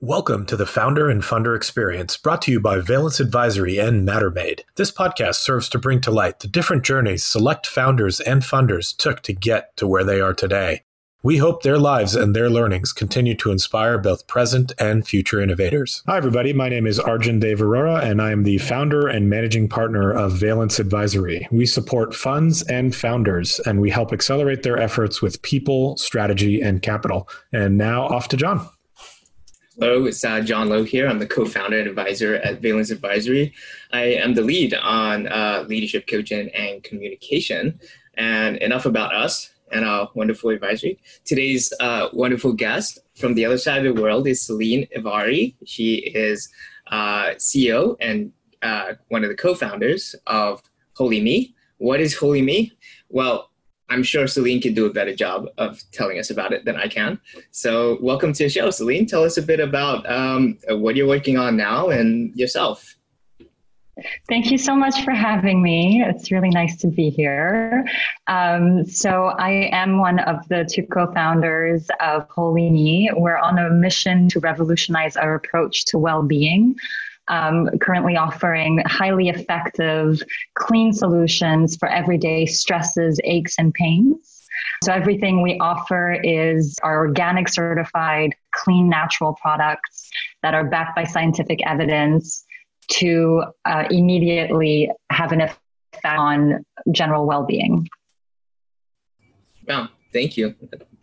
Welcome to the Founder and Funder Experience, brought to you by Valence Advisory and Mattermade. This podcast serves to bring to light the different journeys select founders and funders took to get to where they are today. We hope their lives and their learnings continue to inspire both present and future innovators. Hi, everybody. My name is Arjun Dave Arora, and I am the founder and managing partner of Valence Advisory. We support funds and founders, and we help accelerate their efforts with people, strategy, and capital. And now off to John. Hello, it's John Lowe here. I'm the co-founder and advisor at Valence Advisory. I am the lead on leadership coaching and communication. And enough about us and our wonderful advisory. Today's wonderful guest from the other side of the world is Celine Ivari. She is CEO and one of the co-founders of Holy Me. What is Holy Me? Well, I'm sure Celine can do a better job of telling us about it than I can. So welcome to the show, Celine. Tell us a bit about what you're working on now and yourself. Thank you so much for having me. It's really nice to be here. So I am one of the two co-founders of Holini. We're on a mission to revolutionize our approach to well-being. Currently offering highly effective, clean solutions for everyday stresses, aches, and pains. So everything we offer is our organic certified, clean, natural products that are backed by scientific evidence to immediately have an effect on general well-being. Wow, thank you.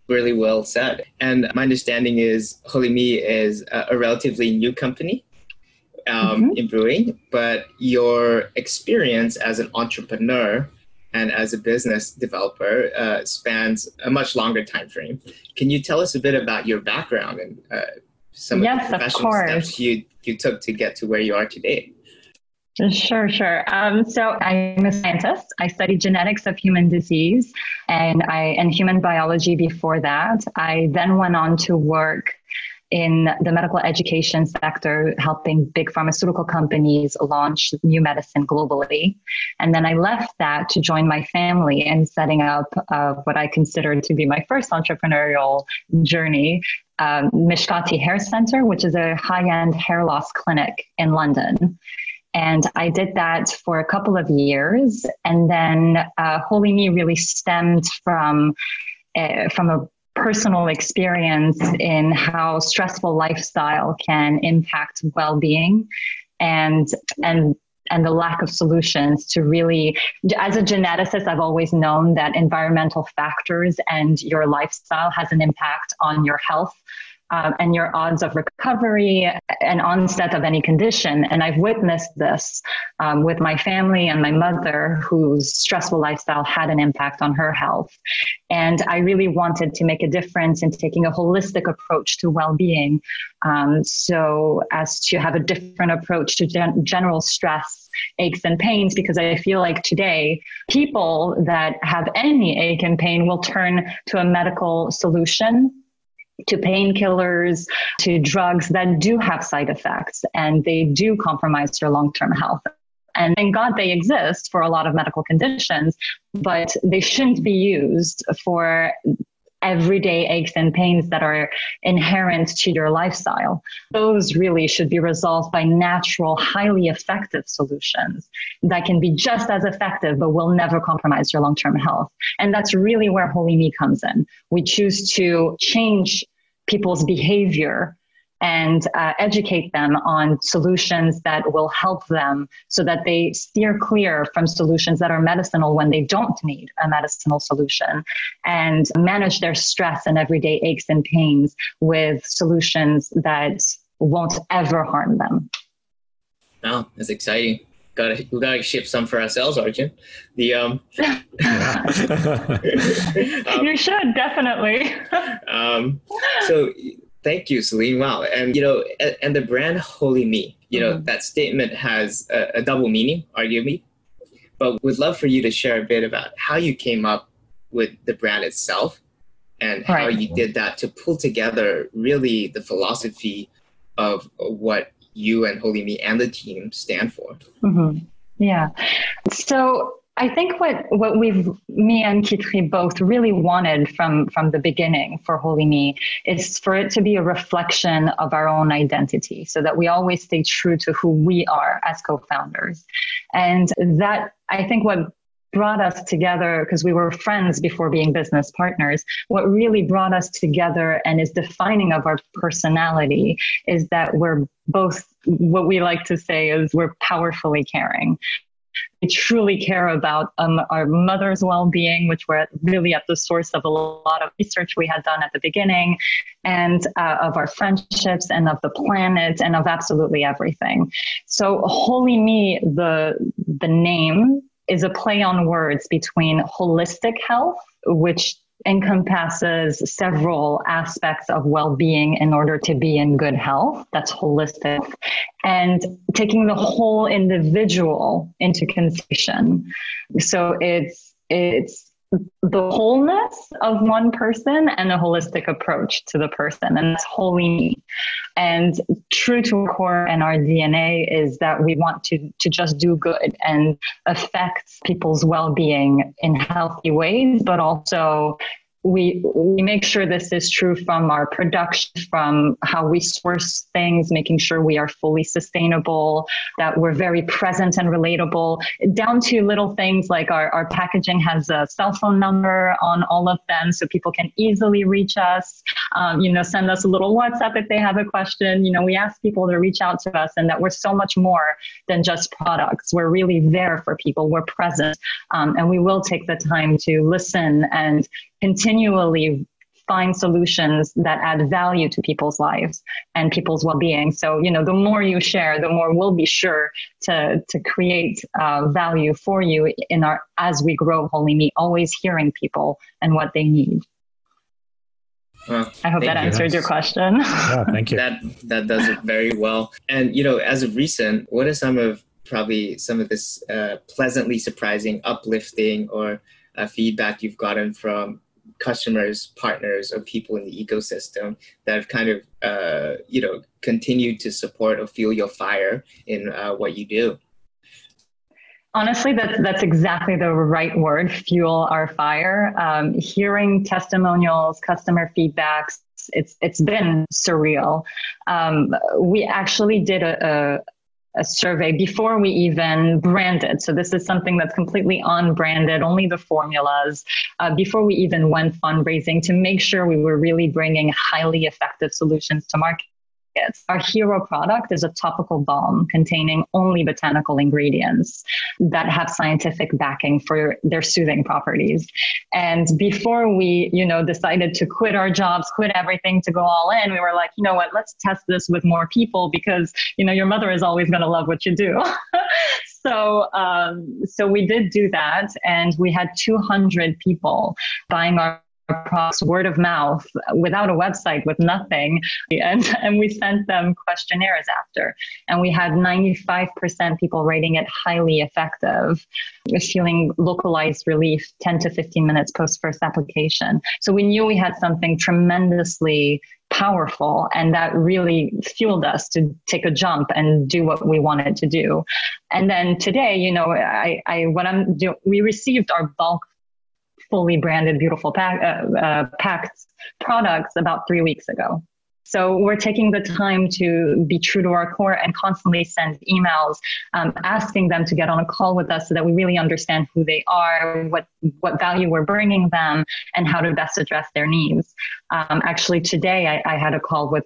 Really well said. And my understanding is Holy Me is a relatively new company. In brewing, but your experience as an entrepreneur and as a business developer spans a much longer time frame. Can you tell us a bit about your background and some of the professional steps you took to get to where you are today? Sure. So I'm a scientist. I studied genetics of human disease and human biology before that. I then went on to work in the medical education sector, helping big pharmaceutical companies launch new medicine globally. And then I left that to join my family in setting up what I considered to be my first entrepreneurial journey, Mishkati Hair Center, which is a high-end hair loss clinic in London. And I did that for a couple of years. And then Holy Me really stemmed from a personal experience in how stressful lifestyle can impact well-being and the lack of solutions to really, as a geneticist, I've always known that environmental factors and your lifestyle has an impact on your health and your odds of recovery and onset of any condition. And I've witnessed this with my family and my mother, whose stressful lifestyle had an impact on her health. And I really wanted to make a difference in taking a holistic approach to well-being, so as to have a different approach to general stress, aches, and pains, because I feel like today people that have any ache and pain will turn to a medical solution, to painkillers, to drugs that do have side effects, and they do compromise your long-term health. And thank God they exist for a lot of medical conditions, but they shouldn't be used for everyday aches and pains that are inherent to your lifestyle. Those really should be resolved by natural, highly effective solutions that can be just as effective, but will never compromise your long-term health. And that's really where Holy Me comes in. We choose to change people's behavior and educate them on solutions that will help them so that they steer clear from solutions that are medicinal when they don't need a medicinal solution, and manage their stress and everyday aches and pains with solutions that won't ever harm them. Wow, that's exciting. We gotta ship some for ourselves, Arjun. You should, definitely. So... Thank you, Celine. Wow. And, and the brand Holy Me, that statement has a double meaning, arguably, but would love for you to share a bit about how you came up with the brand itself and how you did that to pull together really the philosophy of what you and Holy Me and the team stand for. Mm-hmm. Yeah. So I think what me and Kitri both really wanted from the beginning for Holy Me is for it to be a reflection of our own identity, so that we always stay true to who we are as co-founders. And that, I think, what brought us together, because we were friends before being business partners, what really brought us together and is defining of our personality is that we're both, what we like to say is, we're powerfully caring. We truly care about our mother's well-being, which we're really at the source of a lot of research we had done at the beginning, and of our friendships and of the planet and of absolutely everything. So Holy Me, the name, is a play on words between holistic health, which encompasses several aspects of well-being in order to be in good health. That's holistic. And taking the whole individual into consideration. So it's the wholeness of one person and a holistic approach to the person, and that's Holy Me. And true to our core and our DNA is that we want to just do good and affect people's well-being in healthy ways, but also we make sure this is true from our production, from how we source things, making sure we are fully sustainable, that we're very present and relatable, down to little things like our packaging has a cell phone number on all of them, so people can easily reach us, send us a little WhatsApp if they have a question. We ask people to reach out to us, and that we're so much more than just products. We're really there for people. We're present, and we will take the time to listen and continually find solutions that add value to people's lives and people's well-being. So, the more you share, the more we'll be sure to create value for you as we grow Holy Me, always hearing people and what they need. Well, I hope that answered your question. Yeah, thank you. That does it very well. And, as of recent, what are some of this pleasantly surprising, uplifting, or feedback you've gotten from customers, partners, or people in the ecosystem that have kind of, continued to support or fuel your fire in what you do? Honestly, that's exactly the right word, fuel our fire. Hearing testimonials, customer feedbacks, it's been surreal. We actually did a survey before we even branded. So this is something that's completely unbranded, only the formulas, before we even went fundraising, to make sure we were really bringing highly effective solutions to market. Our hero product is a topical balm containing only botanical ingredients that have scientific backing for their soothing properties. And before we, decided to quit our jobs, quit everything to go all in, we were like, you know what, let's test this with more people, because, your mother is always going to love what you do. So we did do that. And we had 200 people buying our products word of mouth, without a website, with nothing, and we sent them questionnaires after, and we had 95% people rating it highly effective, feeling localized relief 10 to 15 minutes post first application. So we knew we had something tremendously powerful, and that really fueled us to take a jump and do what we wanted to do. And then today, we received our bulk fully branded, beautiful packed products about 3 weeks ago. So we're taking the time to be true to our core and constantly send emails, asking them to get on a call with us so that we really understand who they are, what value we're bringing them, and how to best address their needs. Actually, today I had a call with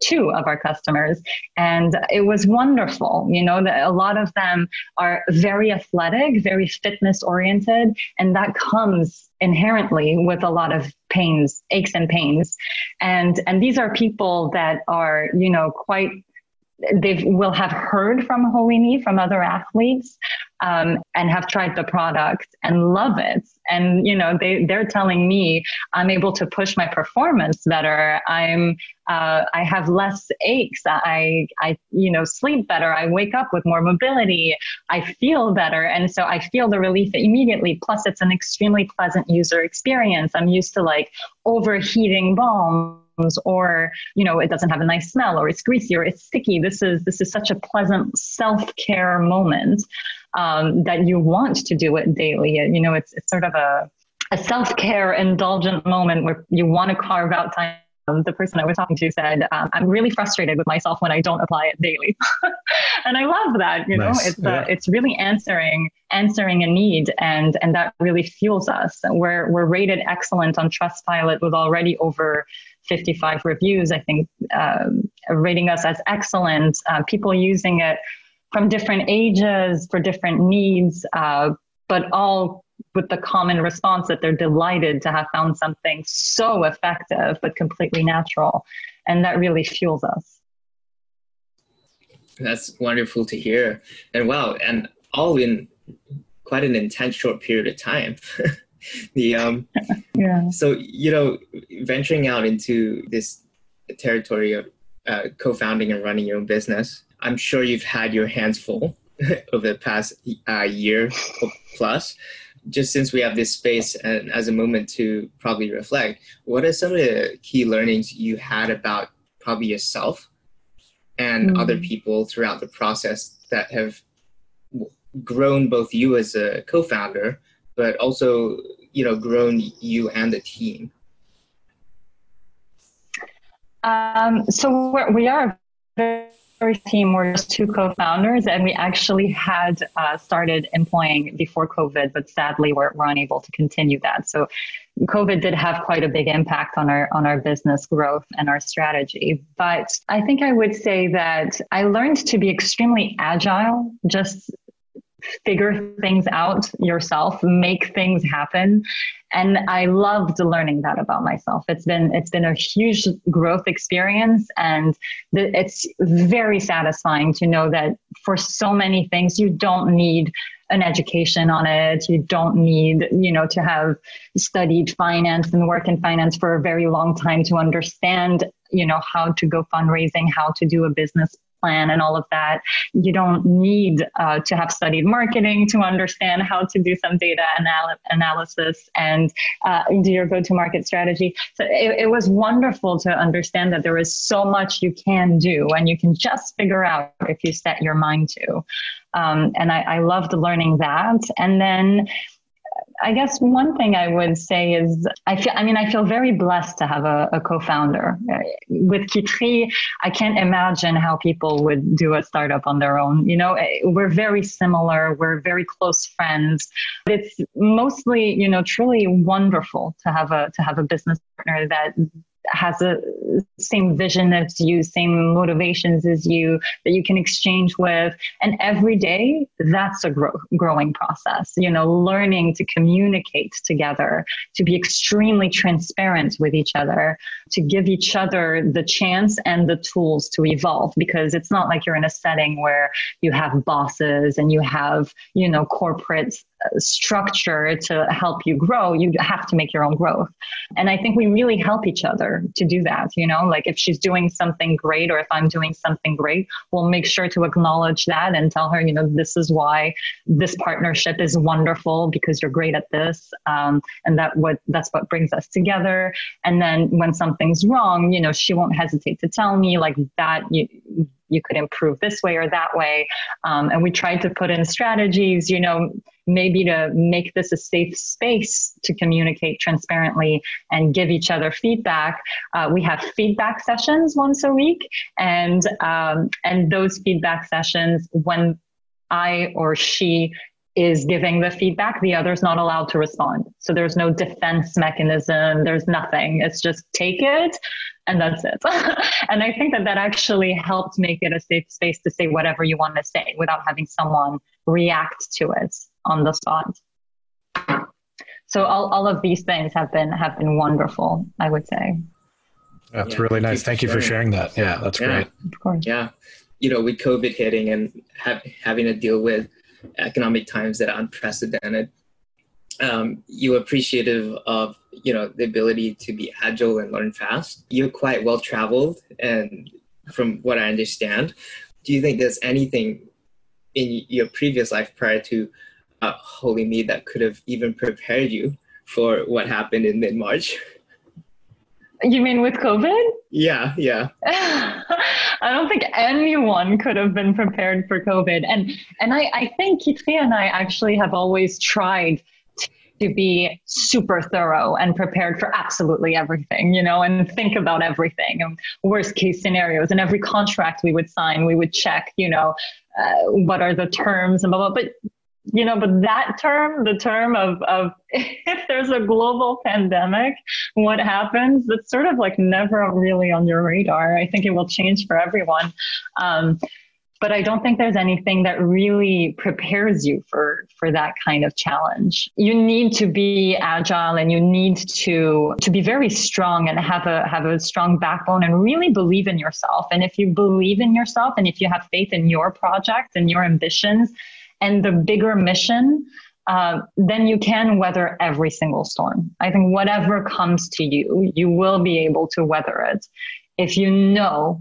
two of our customers, and it was wonderful. A lot of them are very athletic, very fitness oriented, and that comes inherently with a lot of pains, aches and pains. And these are people that are, they will have heard from Holy Me, from other athletes, and have tried the product and love it. And, they're telling me, I'm able to push my performance better. I have less aches. I sleep better. I wake up with more mobility. I feel better. And so I feel the relief immediately. Plus it's an extremely pleasant user experience. I'm used to overheating balm. or, you know, it doesn't have a nice smell, or it's greasy, or it's sticky. This is such a pleasant self-care moment that you want to do it daily. You know, it's sort of a self-care indulgent moment where you want to carve out time. The person I was talking to said, I'm really frustrated with myself when I don't apply it daily. And I love that, you know, it's really answering a need. And that really fuels us. We're rated excellent on Trustpilot with already over 55 reviews, I think, rating us as excellent, people using it from different ages for different needs, but all with the common response that they're delighted to have found something so effective, but completely natural. And that really fuels us. That's wonderful to hear. And wow, and all in quite an intense short period of time. So, you know, venturing out into this territory of co-founding and running your own business, I'm sure you've had your hands full over the past year plus. Just since we have this space and as a moment to probably reflect, what are some of the key learnings you had about probably yourself and other people throughout the process that have grown both you as a co-founder, but also, you know, grown you and the team? So we are our team, we're just two co-founders, and we actually had started employing before COVID, but sadly we're unable to continue that. So COVID did have quite a big impact on our business growth and our strategy. But I think I would say that I learned to be extremely agile, just figure things out yourself, make things happen. And I loved learning that about myself. It's been a huge growth experience, and it's very satisfying to know that for so many things, you don't need an education on it. You don't need, you know, to have studied finance and work in finance for a very long time to understand, you know, how to go fundraising, how to do a business plan and all of that. You don't need to have studied marketing to understand how to do some data analysis and do your go-to-market strategy. So it was wonderful to understand that there is so much you can do and you can just figure out if you set your mind to. And I loved learning that. And then I guess one thing I would say is I feel very blessed to have a co-founder. With Kitri, I can't imagine how people would do a startup on their own. You know, we're very similar. We're very close friends. It's mostly, you know, truly wonderful to have a business partner that has a same vision as you, same motivations as you, that you can exchange with. And every day, that's a growing process, you know, learning to communicate together, to be extremely transparent with each other, to give each other the chance and the tools to evolve, because it's not like you're in a setting where you have bosses and you have, you know, corporate structure to help you grow. You have to make your own growth. And I think we really help each other to do that. You know, like if she's doing something great or if I'm doing something great, we'll make sure to acknowledge that and tell her, you know, this is why this partnership is wonderful, because you're great at this. And that's what brings us together. And then when something's wrong, you know, she won't hesitate to tell me like that. You could improve this way or that way. And we tried to put in strategies, you know, maybe to make this a safe space to communicate transparently and give each other feedback. We have feedback sessions once a week. And those feedback sessions, when I or she is giving the feedback, the other's not allowed to respond. So there's no defense mechanism. There's nothing. It's just take it. And that's it. And I think that actually helped make it a safe space to say whatever you want to say without having someone react to it on the spot. So all of these things have been wonderful, I would say. That's really nice. Thank you for sharing that. Yeah, that's great. Of course. Yeah. You know, with COVID hitting and having to deal with economic times that are unprecedented, you were appreciative of, you know, the ability to be agile and learn fast. You're quite well-traveled, and from what I understand, do you think there's anything in your previous life prior to Holy Me that could have even prepared you for what happened in mid-March? You mean with COVID? Yeah. I don't think anyone could have been prepared for COVID. And I think Kitri and I actually have always tried to be super thorough and prepared for absolutely everything, and think about everything and worst case scenarios, and every contract we would sign, we would check, what are the terms and blah, blah, blah. But that term, the term of if there's a global pandemic, what happens? That's sort of like never really on your radar. I think it will change for everyone. But I don't think there's anything that really prepares you for that kind of challenge. You need to be agile, and you need to be very strong and have a strong backbone and really believe in yourself. And if you believe in yourself, and if you have faith in your project and your ambitions, and the bigger mission, then you can weather every single storm. I think whatever comes to you, you will be able to weather it if you know,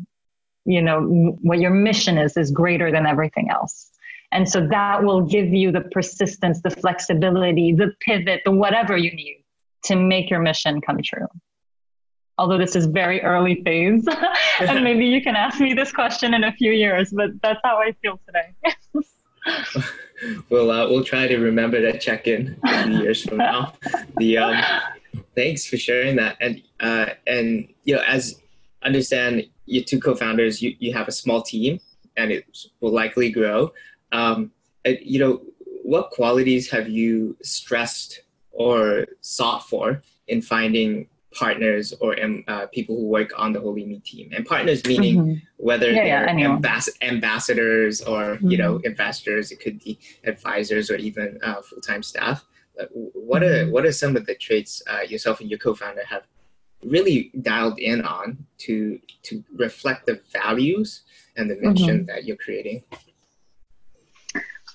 what your mission is greater than everything else. And so that will give you the persistence, the flexibility, the pivot, the whatever you need to make your mission come true. Although this is very early phase, and maybe you can ask me this question in a few years, but that's how I feel today. We'll try to remember to check in 10 years from now. Thanks for sharing that. And as understand, your two co-founders, you have a small team, and it will likely grow. What qualities have you stressed or sought for in finding partners or people who work on the Holy Me team? And partners meaning whether they're ambassadors or investors, it could be advisors or even full-time staff. What are some of the traits yourself and your co-founder have really dialed in on to reflect the values and the mission that you're creating?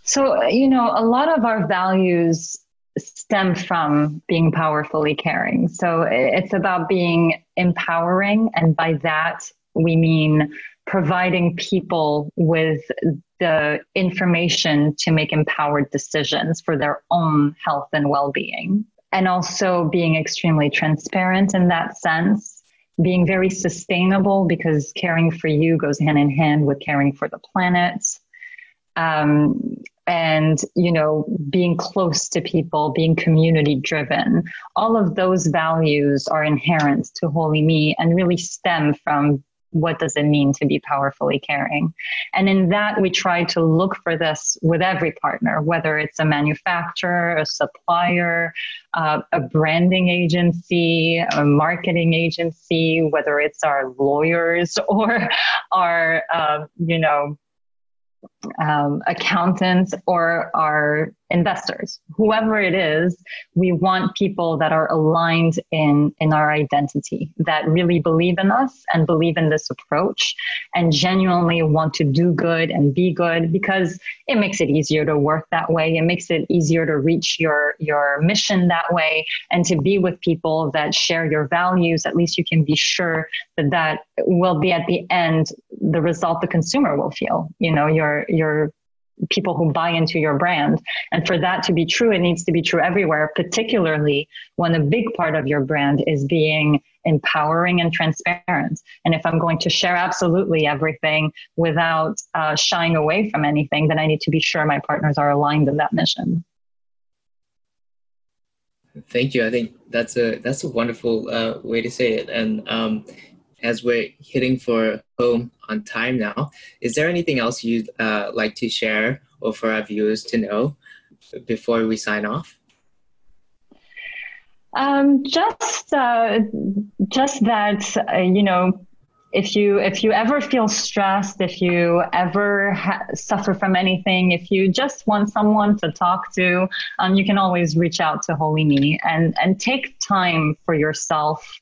So, a lot of our values stem from being powerfully caring. So it's about being empowering. And by that, we mean providing people with the information to make empowered decisions for their own health and well-being. And also being extremely transparent in that sense, being very sustainable, because caring for you goes hand in hand with caring for the planet. And, being close to people, being community driven, all of those values are inherent to Holy Me and really stem from what does it mean to be powerfully caring. And in that, we try to look for this with every partner, whether it's a manufacturer, a supplier, a branding agency, a marketing agency, whether it's our lawyers or our, accountants or our investors, whoever it is. We want people that are aligned in our identity, that really believe in us and believe in this approach and genuinely want to do good and be good, because it makes it easier to work that way. It makes it easier to reach your mission that way, and to be with people that share your values. At least you can be sure that will be at the end the result the consumer will feel, your people who buy into your brand. And for that to be true, it needs to be true everywhere, particularly when a big part of your brand is being empowering and transparent. And if I'm going to share absolutely everything without shying away from anything, then I need to be sure my partners are aligned in that mission. Thank you. I think that's a wonderful way to say it. And as we're hitting for home on time now, is there anything else you'd like to share or for our viewers to know before we sign off? Just that, if you ever feel stressed, if you ever suffer from anything, if you just want someone to talk to, you can always reach out to Holy Me and take time for yourself.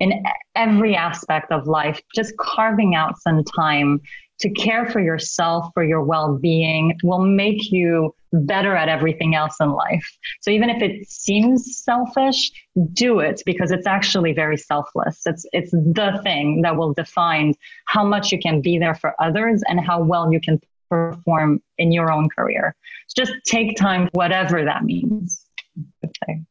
In every aspect of life, just carving out some time to care for yourself, for your well-being, will make you better at everything else in life. So even if it seems selfish, do it, because it's actually very selfless. It's the thing that will define how much you can be there for others and how well you can perform in your own career. So just take time, whatever that means. Okay.